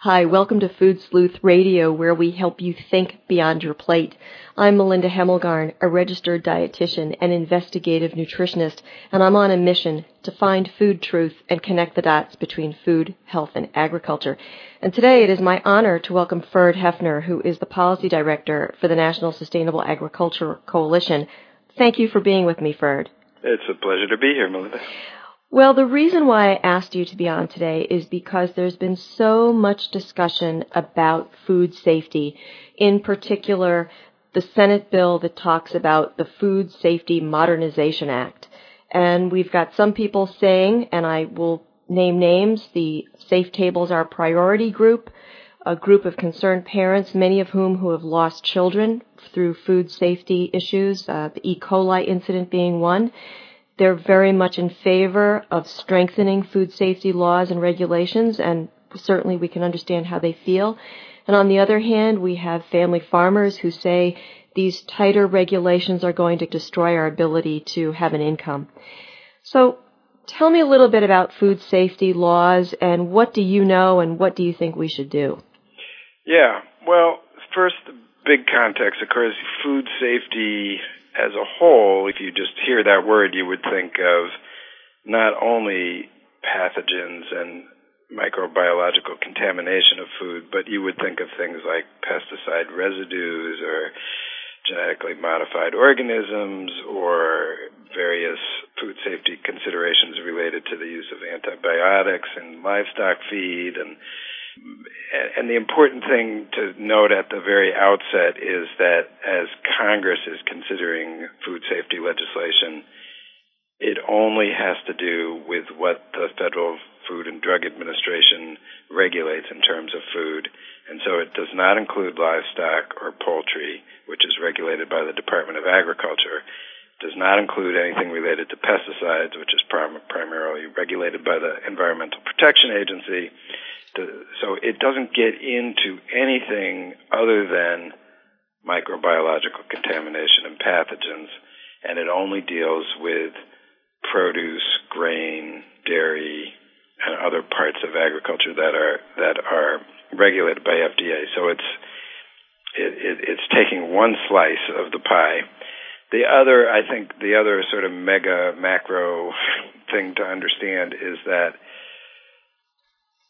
Hi, welcome to Food Sleuth Radio, where we help you think beyond your plate. I'm Melinda Hemmelgarn, a registered dietitian and investigative nutritionist, and I'm on a mission to find food truth and connect the dots between food, health, and agriculture. And today it is my honor to welcome Ferd Hefner, who is the Policy Director for the National Sustainable Agriculture Coalition. Thank you for being with me, Ferd. It's a pleasure to be here, Melinda. Well, the reason why I asked you to be on today is because there's been so much discussion about food safety, in particular the Senate bill that talks about the Food Safety Modernization Act. And we've got some people saying, and I will name names, the Safe Tables Our Priority group, a group of concerned parents, many of whom who have lost children through food safety issues, the E. coli incident being one. They're very much in favor of strengthening food safety laws and regulations, and certainly we can understand how they feel. And on the other hand, we have family farmers who say these tighter regulations are going to destroy our ability to have an income. So tell me a little bit about food safety laws, and what do you know and what do you think we should do? Yeah, well, first, the big context, of course, food safety as a whole, if you just hear that word, you would think of not only pathogens and microbiological contamination of food, but you would think of things like pesticide residues or genetically modified organisms or various food safety considerations related to the use of antibiotics in livestock feed. And the important thing to note at the very outset is that as Congress is considering food safety legislation, it only has to do with what the Federal Food and Drug Administration regulates in terms of food. And so it does not include livestock or poultry, which is regulated by the Department of Agriculture. It does not include anything related to pesticides, which is primarily regulated by the Environmental Protection Agency. So it doesn't get into anything other than microbiological contamination and pathogens, and it only deals with produce, grain, dairy, and other parts of agriculture that are regulated by FDA. So it's taking one slice of the pie. The other sort of mega macro thing to understand is that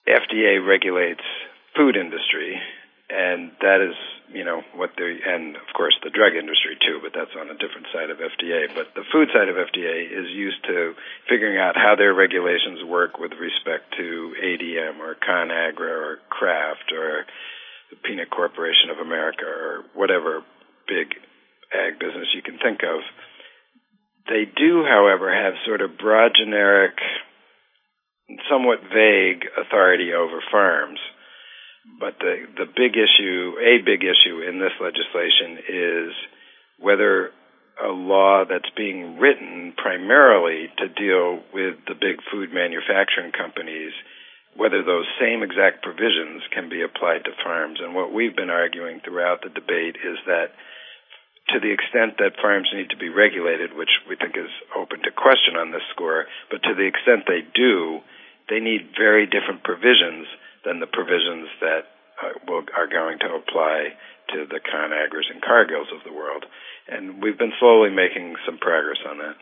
FDA regulates food industry, and that is, and of course the drug industry too, but that's on a different side of FDA. But the food side of FDA is used to figuring out how their regulations work with respect to ADM or Conagra or Kraft or the Peanut Corporation of America or whatever big ag business you can think of. They do, however, have sort of broad generic, somewhat vague authority over farms, but a big issue in this legislation is whether a law that's being written primarily to deal with the big food manufacturing companies, whether those same exact provisions can be applied to farms. And what we've been arguing throughout the debate is that to the extent that farms need to be regulated, which we think is open to question on this score, but to the extent they do, they need very different provisions than the provisions that are going to apply to the Conagras and Cargills of the world. And we've been slowly making some progress on that.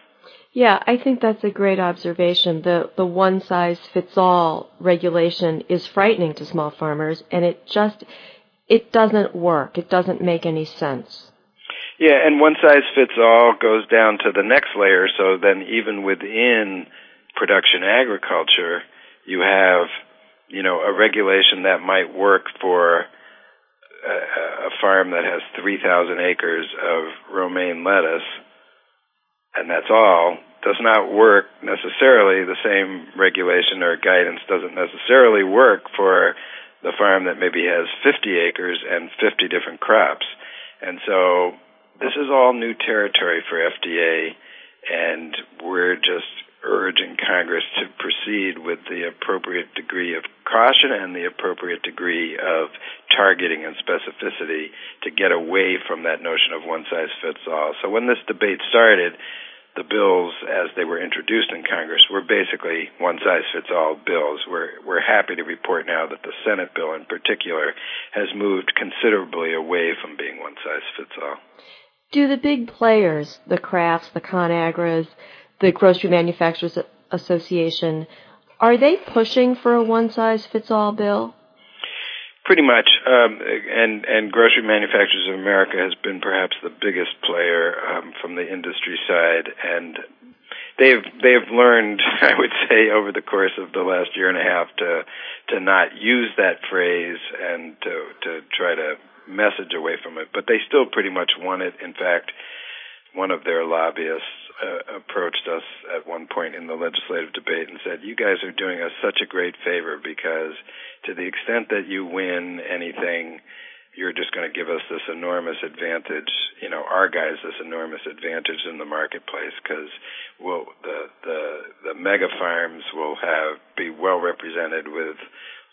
Yeah, I think that's a great observation. The one-size-fits-all regulation is frightening to small farmers, and it doesn't work. It doesn't make any sense. Yeah, and one size fits all goes down to the next layer, so then even within production agriculture, you have, a regulation that might work for a farm that has 3,000 acres of romaine lettuce, and that's all, does not work necessarily. The same regulation or guidance doesn't necessarily work for the farm that maybe has 50 acres and 50 different crops. And so this is all new territory for FDA, and we're just urging Congress to proceed with the appropriate degree of caution and the appropriate degree of targeting and specificity to get away from that notion of one-size-fits-all. So when this debate started, the bills, as they were introduced in Congress, were basically one-size-fits-all bills. We're happy to report now that the Senate bill in particular has moved considerably away from being one-size-fits-all. Do the big players, the Crafts, the Conagras, the Grocery Manufacturers Association, are they pushing for a one-size-fits-all bill? Pretty much, and Grocery Manufacturers of America has been perhaps the biggest player from the industry side, and they've learned, I would say, over the course of the last year and a half to not use that phrase and to try to message away from it, but they still pretty much want it. In fact, one of their lobbyists approached us at one point in the legislative debate and said, "You guys are doing us such a great favor because to the extent that you win anything, you're just going to give us this enormous advantage, you know, our guys this enormous advantage in the marketplace because we'll, the mega farms will be well represented with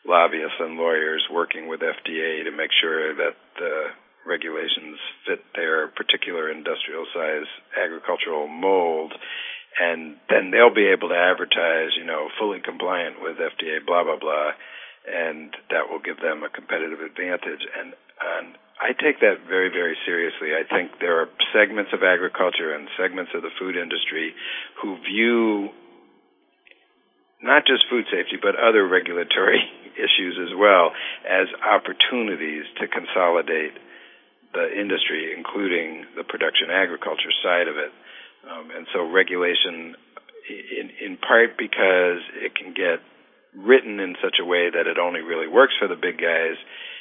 lobbyists and lawyers working with FDA to make sure that the regulations fit their particular industrial size agricultural mold, and then they'll be able to advertise, you know, fully compliant with FDA, blah, blah, blah, and that will give them a competitive advantage." And I take that very, very seriously. I think there are segments of agriculture and segments of the food industry who view not just food safety, but other regulatory issues as well as opportunities to consolidate the industry, including the production agriculture side of it. And so regulation, in part because it can get written in such a way that it only really works for the big guys,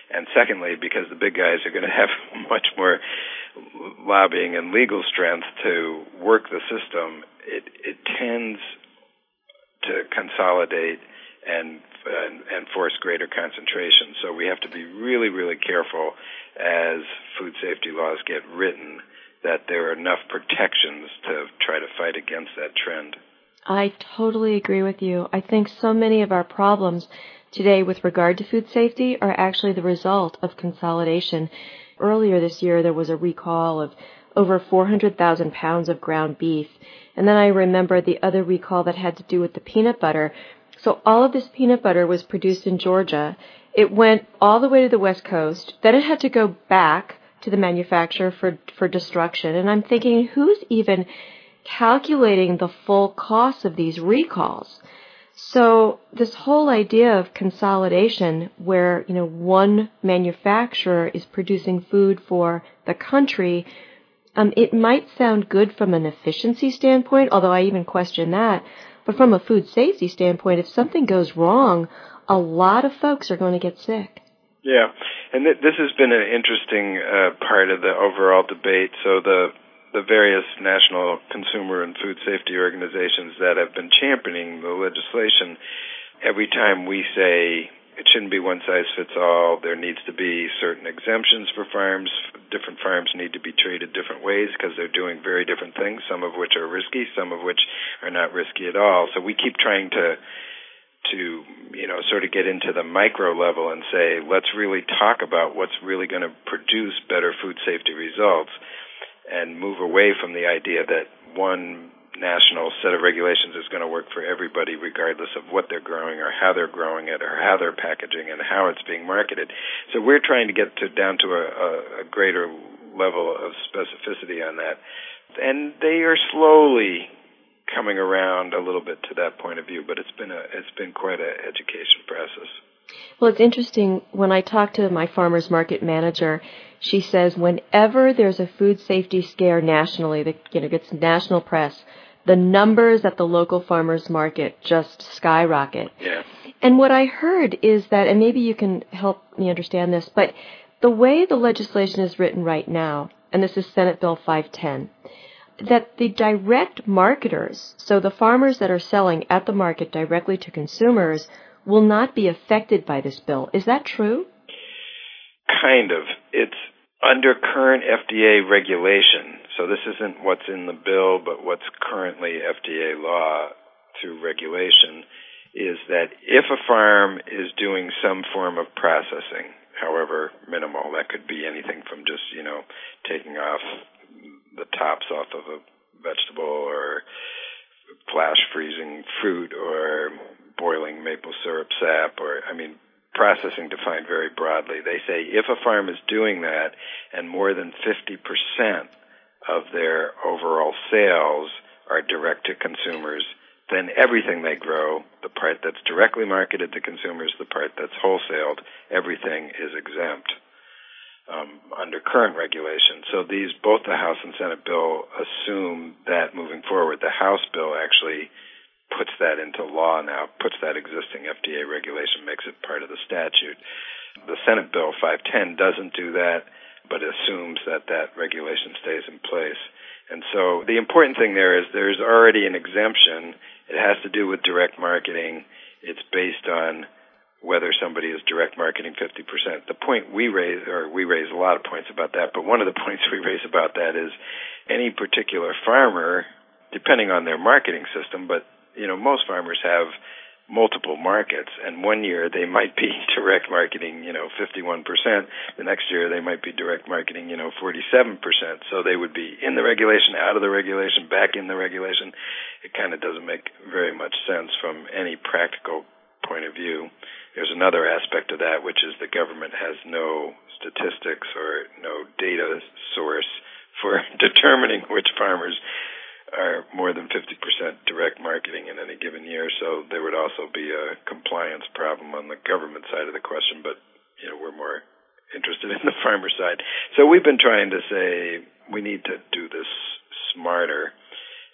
and secondly, because the big guys are going to have much more lobbying and legal strength to work the system, it tends to consolidate and force greater concentration. So we have to be really, really careful as food safety laws get written that there are enough protections to try to fight against that trend. I totally agree with you. I think so many of our problems today with regard to food safety are actually the result of consolidation. Earlier this year, there was a recall of over 400,000 pounds of ground beef. And then I remember the other recall that had to do with the peanut butter. So all of this peanut butter was produced in Georgia. It went all the way to the West Coast. Then it had to go back to the manufacturer for destruction. And I'm thinking, who's even calculating the full cost of these recalls? So this whole idea of consolidation where, you know, one manufacturer is producing food for the country, it might sound good from an efficiency standpoint, although I even question that. But from a food safety standpoint, if something goes wrong, a lot of folks are going to get sick. Yeah, and this has been an interesting part of the overall debate. So the various national consumer and food safety organizations that have been championing the legislation, every time we say it shouldn't be one size fits all, there needs to be certain exemptions for farms. Different farms need to be treated different ways because they're doing very different things, some of which are risky, some of which are not risky at all. So we keep trying to you know, sort of get into the micro level and say, let's really talk about what's really going to produce better food safety results and move away from the idea that one national set of regulations is going to work for everybody regardless of what they're growing or how they're growing it or how they're packaging and how it's being marketed. So we're trying to get down to a greater level of specificity on that. And they are slowly coming around a little bit to that point of view, but it's been quite an education process. Well, it's interesting. When I talk to my farmer's market manager, she says whenever there's a food safety scare nationally that, you know, gets national press, the numbers at the local farmer's market just skyrocket. Yeah. And what I heard is that, and maybe you can help me understand this, but the way the legislation is written right now, and this is Senate Bill 510, that the direct marketers, so the farmers that are selling at the market directly to consumers, will not be affected by this bill. Is that true? Kind of. It's under current FDA regulation. So this isn't what's in the bill, but what's currently FDA law. through regulation is that if a farm is doing some form of processing, however minimal, that could be anything from just, you know, taking off the tops off of a vegetable or flash freezing fruit or boiling maple syrup sap or, I mean, processing defined very broadly. They say if a farm is doing that and more than 50% of their overall sales are direct to consumers, then everything they grow, the part that's directly marketed to consumers, the part that's wholesaled, everything is exempt under current regulation. So these, both the House and Senate bill assume that moving forward. The House bill actually puts that into law now, puts that existing FDA regulation, makes it part of the statute. The Senate bill 510 doesn't do that, but assumes that that regulation stays in place. And so the important thing there is there's already an exemption. It has to do with direct marketing. It's based on whether somebody is direct marketing 50%. The point we raise a lot of points about that, but one of the points we raise about that is any particular farmer, depending on their marketing system, but you know, most farmers have multiple markets, and one year they might be direct marketing, you know, 51%. The next year they might be direct marketing, you know, 47%. So they would be in the regulation, out of the regulation, back in the regulation. It kind of doesn't make very much sense from any practical point of view. There's another aspect of that, which is the government has no statistics or no data source for determining which farmers are more than 50% direct marketing in any given year, so there would also be a compliance problem on the government side of the question, but you know, we're more interested in the farmer side. So we've been trying to say we need to do this smarter,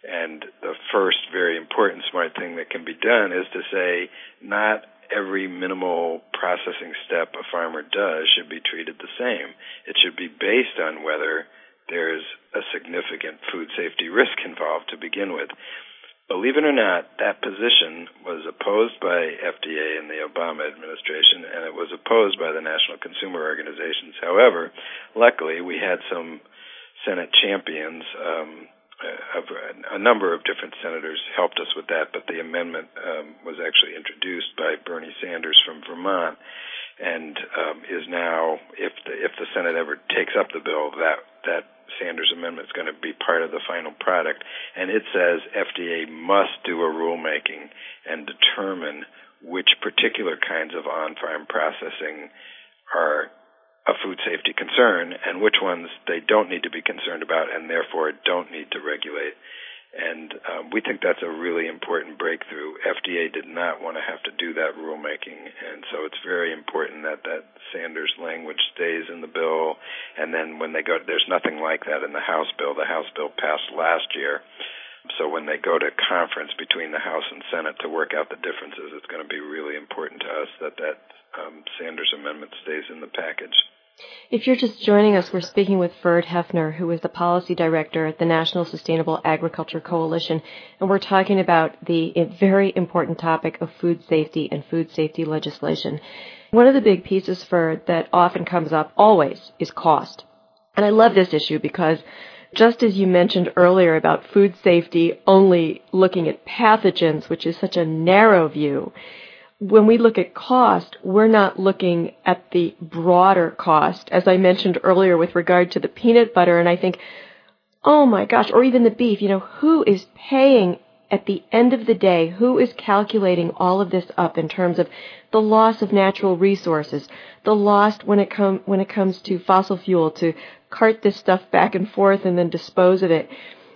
and the first very important smart thing that can be done is to say not every minimal processing step a farmer does should be treated the same. It should be based on whether there's a significant food safety risk involved to begin with. Believe it or not, that position was opposed by FDA in the Obama administration, and it was opposed by the national consumer organizations. However, luckily, we had some Senate champions. A number of different senators helped us with that, but the amendment was actually introduced by Bernie Sanders from Vermont, and is now, if the Senate ever takes up the bill, that Sanders amendment is going to be part of the final product, and it says FDA must do a rulemaking and determine which particular kinds of on-farm processing are a food safety concern and which ones they don't need to be concerned about and therefore don't need to regulate. And we think that's a really important breakthrough. FDA did not want to have to do that rulemaking, and so it's very important that that Sanders language stays in the bill. And then when they go, there's nothing like that in the House bill. The House bill passed last year, so when they go to conference between the House and Senate to work out the differences, it's going to be really important to us that that Sanders amendment stays in the package. If you're just joining us, we're speaking with Ferd Hefner, who is the policy director at the National Sustainable Agriculture Coalition, and we're talking about the very important topic of food safety and food safety legislation. One of the big pieces, Ferd, that often comes up always is cost. And I love this issue because just as you mentioned earlier about food safety only looking at pathogens, which is such a narrow view, when we look at cost, we're not looking at the broader cost, as I mentioned earlier with regard to the peanut butter, and I think, oh my gosh, or even the beef, you know, who is paying at the end of the day? Who is calculating all of this up in terms of the loss of natural resources, the loss when it comes to fossil fuel, to cart this stuff back and forth and then dispose of it?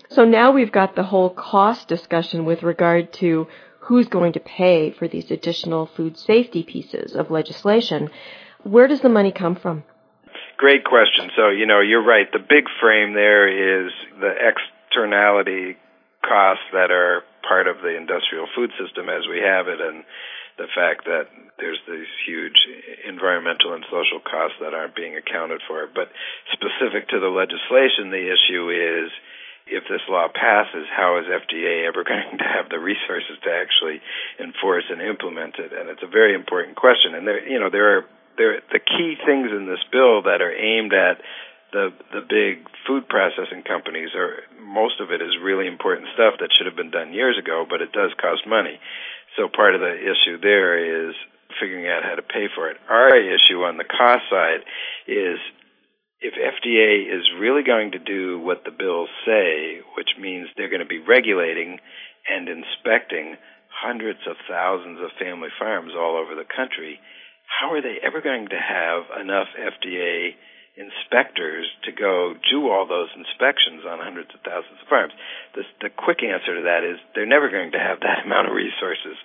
So now we've got the whole cost discussion with regard to who's going to pay for these additional food safety pieces of legislation. Where does the money come from? Great question. So, you know, you're right. The big frame there is the externality costs that are part of the industrial food system as we have it, and the fact that there's these huge environmental and social costs that aren't being accounted for. But specific to the legislation, the issue is, if this law passes, how is FDA ever going to have the resources to actually enforce and implement it? And it's a very important question. And there are the key things in this bill that are aimed at the big food processing companies, are most of it is really important stuff that should have been done years ago, but it does cost money. So part of the issue there is figuring out how to pay for it. Our issue on the cost side is if FDA is really going to do what the bills say, which means they're going to be regulating and inspecting hundreds of thousands of family farms all over the country, how are they ever going to have enough FDA inspectors to go do all those inspections on hundreds of thousands of farms? The quick answer to that is they're never going to have that amount of resources.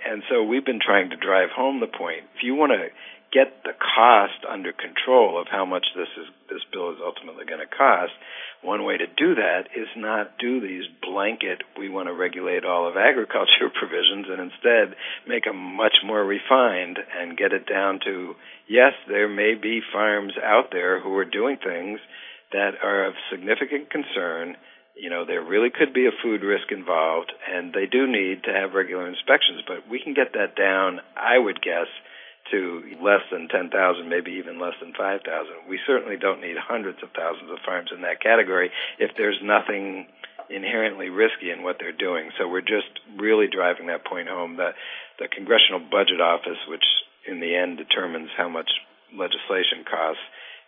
And so we've been trying to drive home the point. If you want to get the cost under control of how much this bill is ultimately going to cost, one way to do that is not do these blanket, we want to regulate all of agriculture provisions, and instead make them much more refined and get it down to, yes, there may be farms out there who are doing things that are of significant concern. You know, there really could be a food risk involved, and they do need to have regular inspections, but we can get that down, I would guess, to less than 10,000, maybe even less than 5,000. We certainly don't need hundreds of thousands of farms in that category if there's nothing inherently risky in what they're doing. So we're just really driving that point home. The Congressional Budget Office, which in the end determines how much legislation costs,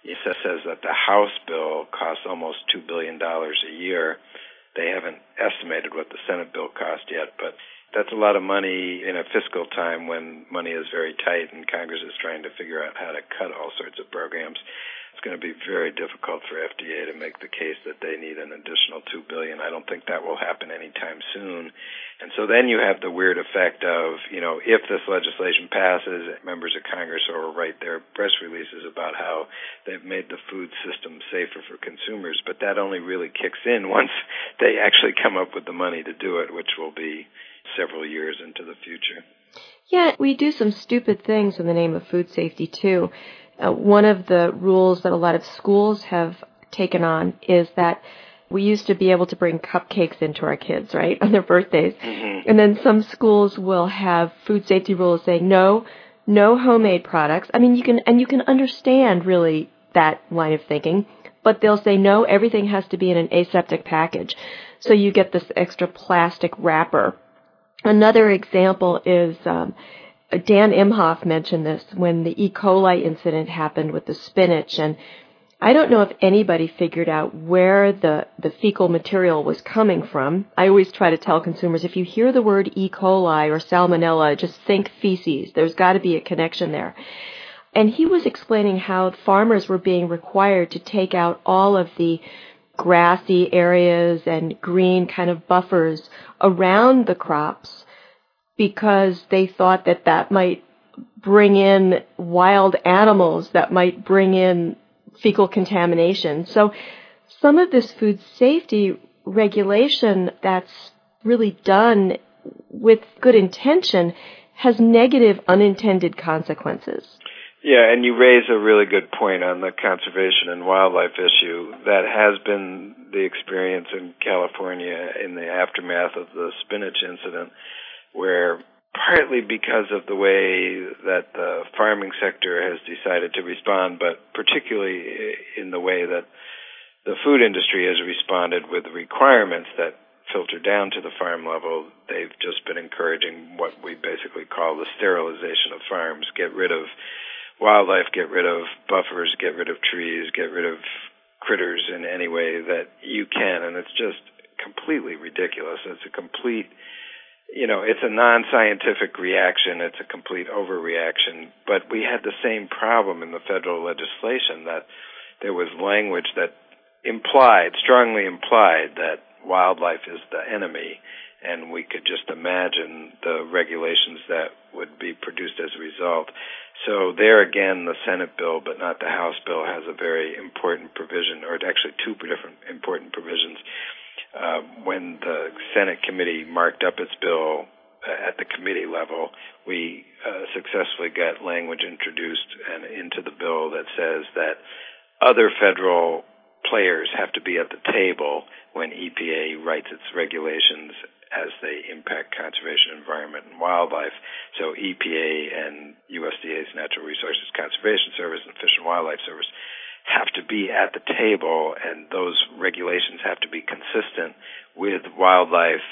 it says that the House bill costs almost $2 billion a year. They haven't estimated what the Senate bill cost yet, but that's a lot of money in a fiscal time when money is very tight and Congress is trying to figure out how to cut all sorts of programs. It's going to be very difficult for FDA to make the case that they need an additional $2 billion. I don't think that will happen anytime soon. And so then you have the weird effect of, you know, if this legislation passes, members of Congress will write their press releases about how they've made the food system safer for consumers, but that only really kicks in once they actually come up with the money to do it, which will be several years into the future. Yeah, we do some stupid things in the name of food safety, too. One of the rules that a lot of schools have taken on is that we used to be able to bring cupcakes into our kids, right, on their birthdays. Mm-hmm. And then some schools will have food safety rules saying, no homemade products. I mean, you can understand, really, that line of thinking. But they'll say, no, everything has to be in an aseptic package. So you get this extra plastic wrapper. Another example is Dan Imhoff mentioned this when the E. coli incident happened with the spinach, and I don't know if anybody figured out where the fecal material was coming from. I always try to tell consumers, if you hear the word E. coli or salmonella, just think feces. There's got to be a connection there. And he was explaining how farmers were being required to take out all of the grassy areas and green kind of buffers around the crops because they thought that that might bring in wild animals, that might bring in fecal contamination. So some of this food safety regulation that's really done with good intention has negative unintended consequences. Yeah, and you raise a really good point on the conservation and wildlife issue. That has been the experience in California in the aftermath of the spinach incident, where partly because of the way that the farming sector has decided to respond, but particularly in the way that the food industry has responded with requirements that filter down to the farm level, they've just been encouraging what we basically call the sterilization of farms. Get rid of wildlife, get rid of buffers, get rid of trees, get rid of critters in any way that you can. And it's just completely ridiculous. It's a complete, you know, it's a non-scientific reaction. It's a complete overreaction. But we had the same problem in the federal legislation, that there was language that implied, strongly implied, that wildlife is the enemy. And we could just imagine the regulations that would be produced as a result. So there again, the Senate bill, but not the House bill, has a very important provision, or actually two different important provisions. When the Senate committee marked up its bill at the committee level, we successfully got language introduced and into the bill that says that other federal players have to be at the table when EPA writes its regulations as they impact conservation, environment, and wildlife. So EPA and USDA's Natural Resources Conservation Service and Fish and Wildlife Service have to be at the table, and those regulations have to be consistent with wildlife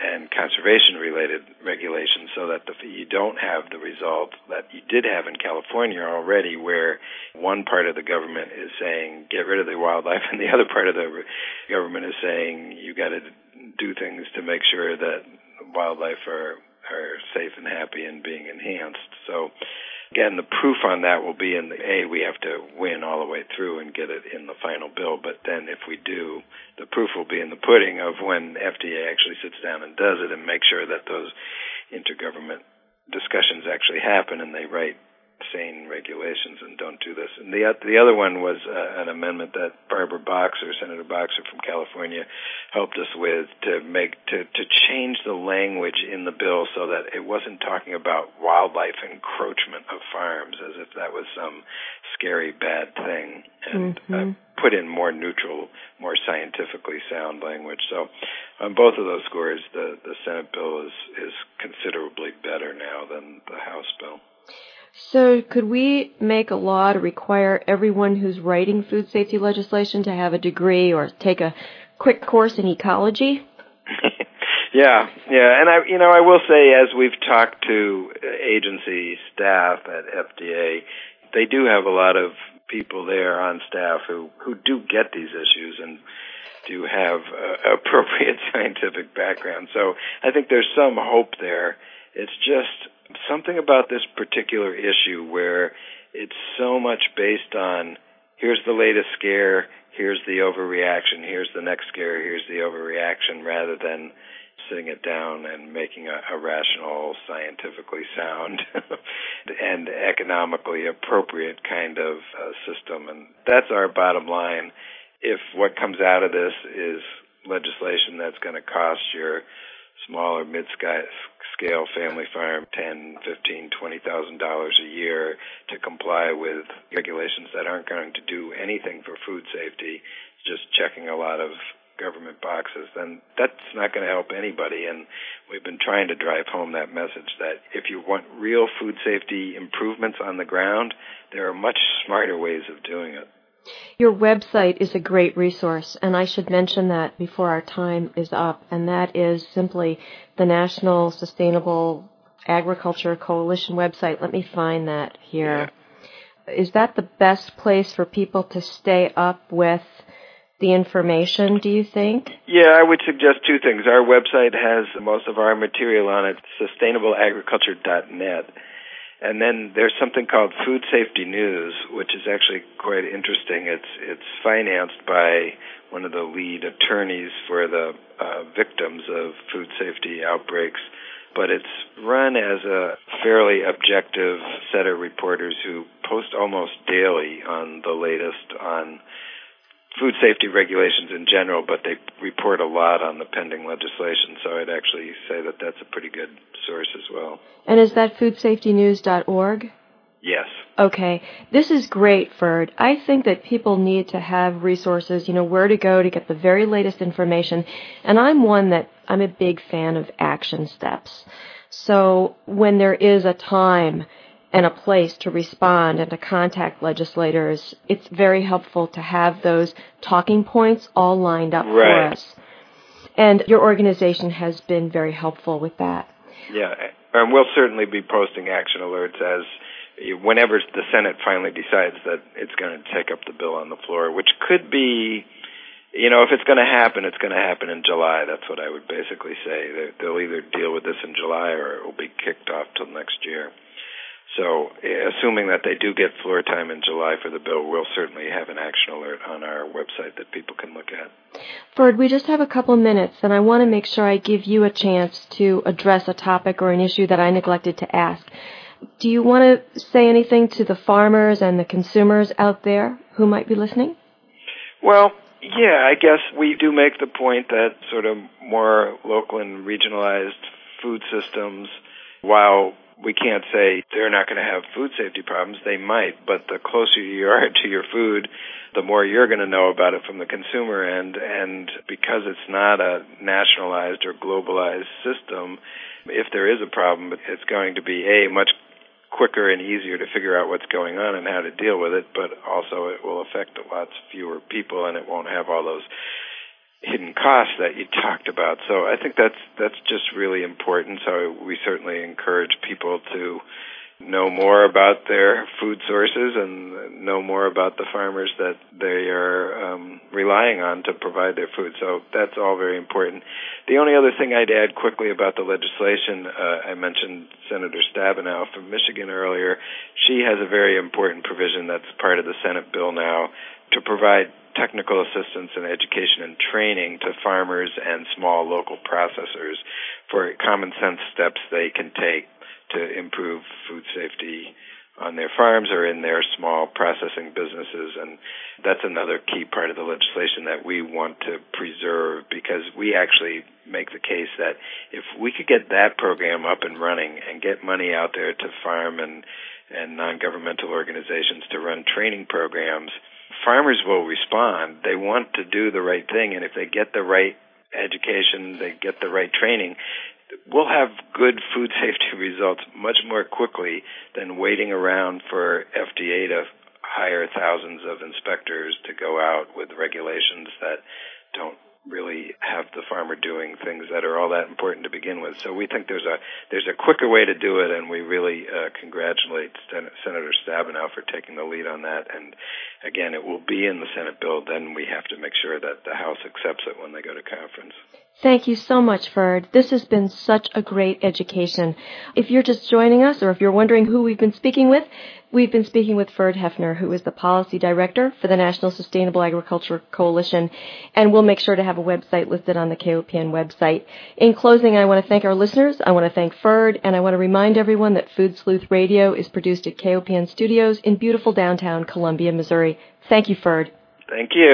and conservation-related regulations, so that you don't have the result that you did have in California already, where one part of the government is saying, get rid of the wildlife, and the other part of the government is saying, you got to do things to make sure that wildlife are safe and happy and being enhanced. So, again, the proof on that will be in the we have to win all the way through and get it in the final bill. But then if we do, the proof will be in the pudding of when FDA actually sits down and does it and make sure that those intergovernment discussions actually happen and they write sane regulations and don't do this. And the other one was an amendment that Barbara Boxer, Senator Boxer from California, helped us with to change the language in the bill so that it wasn't talking about wildlife encroachment of farms as if that was some scary bad thing, and put in more neutral, more scientifically sound language. So on both of those scores, the Senate bill is considerably better now than the House bill. So could we make a law to require everyone who's writing food safety legislation to have a degree or take a quick course in ecology? Yeah. And I will say, as we've talked to agency staff at FDA, they do have a lot of people there on staff who do get these issues and do have appropriate scientific background. So I think there's some hope there. It's just something about this particular issue where it's so much based on here's the latest scare, here's the overreaction, here's the next scare, here's the overreaction, rather than sitting it down and making a rational, scientifically sound and economically appropriate kind of system. And that's our bottom line. If what comes out of this is legislation that's going to cost your small or mid-scale family farm $10,000, $15,000, $20,000 a year to comply with regulations that aren't going to do anything for food safety, just checking a lot of government boxes, then that's not going to help anybody. And we've been trying to drive home that message that if you want real food safety improvements on the ground, there are much smarter ways of doing it. Your website is a great resource, and I should mention that before our time is up, and that is simply the National Sustainable Agriculture Coalition website. Let me find that here. Yeah. Is that the best place for people to stay up with the information, do you think? Yeah, I would suggest two things. Our website has most of our material on it, sustainableagriculture.net. And then there's something called Food Safety News, which is actually quite interesting. It's financed by one of the lead attorneys for the victims of food safety outbreaks, but it's run as a fairly objective set of reporters who post almost daily on the latest on food safety regulations in general, but they report a lot on the pending legislation, so I'd actually say that that's a pretty good source as well. And is that foodsafetynews.org? Yes. Okay. This is great, Ferd. I think that people need to have resources, where to go to get the very latest information, and I'm a big fan of action steps. So when there is a time and a place to respond and to contact legislators, it's very helpful to have those talking points all lined up right for us. And your organization has been very helpful with that. Yeah, and we'll certainly be posting action alerts as whenever the Senate finally decides that it's going to take up the bill on the floor, which could be, if it's going to happen, it's going to happen in July. That's what I would basically say. They'll either deal with this in July or it will be kicked off till next year. So assuming that they do get floor time in July for the bill, we'll certainly have an action alert on our website that people can look at. Ferd, we just have a couple minutes, and I want to make sure I give you a chance to address a topic or an issue that I neglected to ask. Do you want to say anything to the farmers and the consumers out there who might be listening? Well, yeah, I guess we do make the point that sort of more local and regionalized food systems, while we can't say they're not going to have food safety problems. They might, but the closer you are to your food, the more you're going to know about it from the consumer end. And because it's not a nationalized or globalized system, if there is a problem, it's going to be much quicker and easier to figure out what's going on and how to deal with it, but also it will affect lots fewer people and it won't have all those hidden costs that you talked about. So I think that's just really important. So we certainly encourage people to know more about their food sources and know more about the farmers that they are relying on to provide their food. So that's all very important. The only other thing I'd add quickly about the legislation, I mentioned Senator Stabenow from Michigan earlier. She has a very important provision that's part of the Senate bill now to provide technical assistance and education and training to farmers and small local processors for common sense steps they can take to improve food safety on their farms or in their small processing businesses. And that's another key part of the legislation that we want to preserve, because we actually make the case that if we could get that program up and running and get money out there to farm and non-governmental organizations to run training programs, farmers will respond. They want to do the right thing, and if they get the right education, they get the right training, we'll have good food safety results much more quickly than waiting around for FDA to hire thousands of inspectors to go out with regulations that don't really have the farmer doing things that are all that important to begin with. So we think there's a quicker way to do it, and we really congratulate Senator Stabenow for taking the lead on that. And again, it will be in the Senate bill. Then we have to make sure that the House accepts it when they go to conference. Thank you so much, Ferd. This has been such a great education. If you're just joining us, or if you're wondering who we've been speaking with, we've been speaking with Ferd Hefner, who is the Policy Director for the National Sustainable Agriculture Coalition, and we'll make sure to have a website listed on the KOPN website. In closing, I want to thank our listeners, I want to thank Ferd, and I want to remind everyone that Food Sleuth Radio is produced at KOPN Studios in beautiful downtown Columbia, Missouri. Thank you, Ferd. Thank you.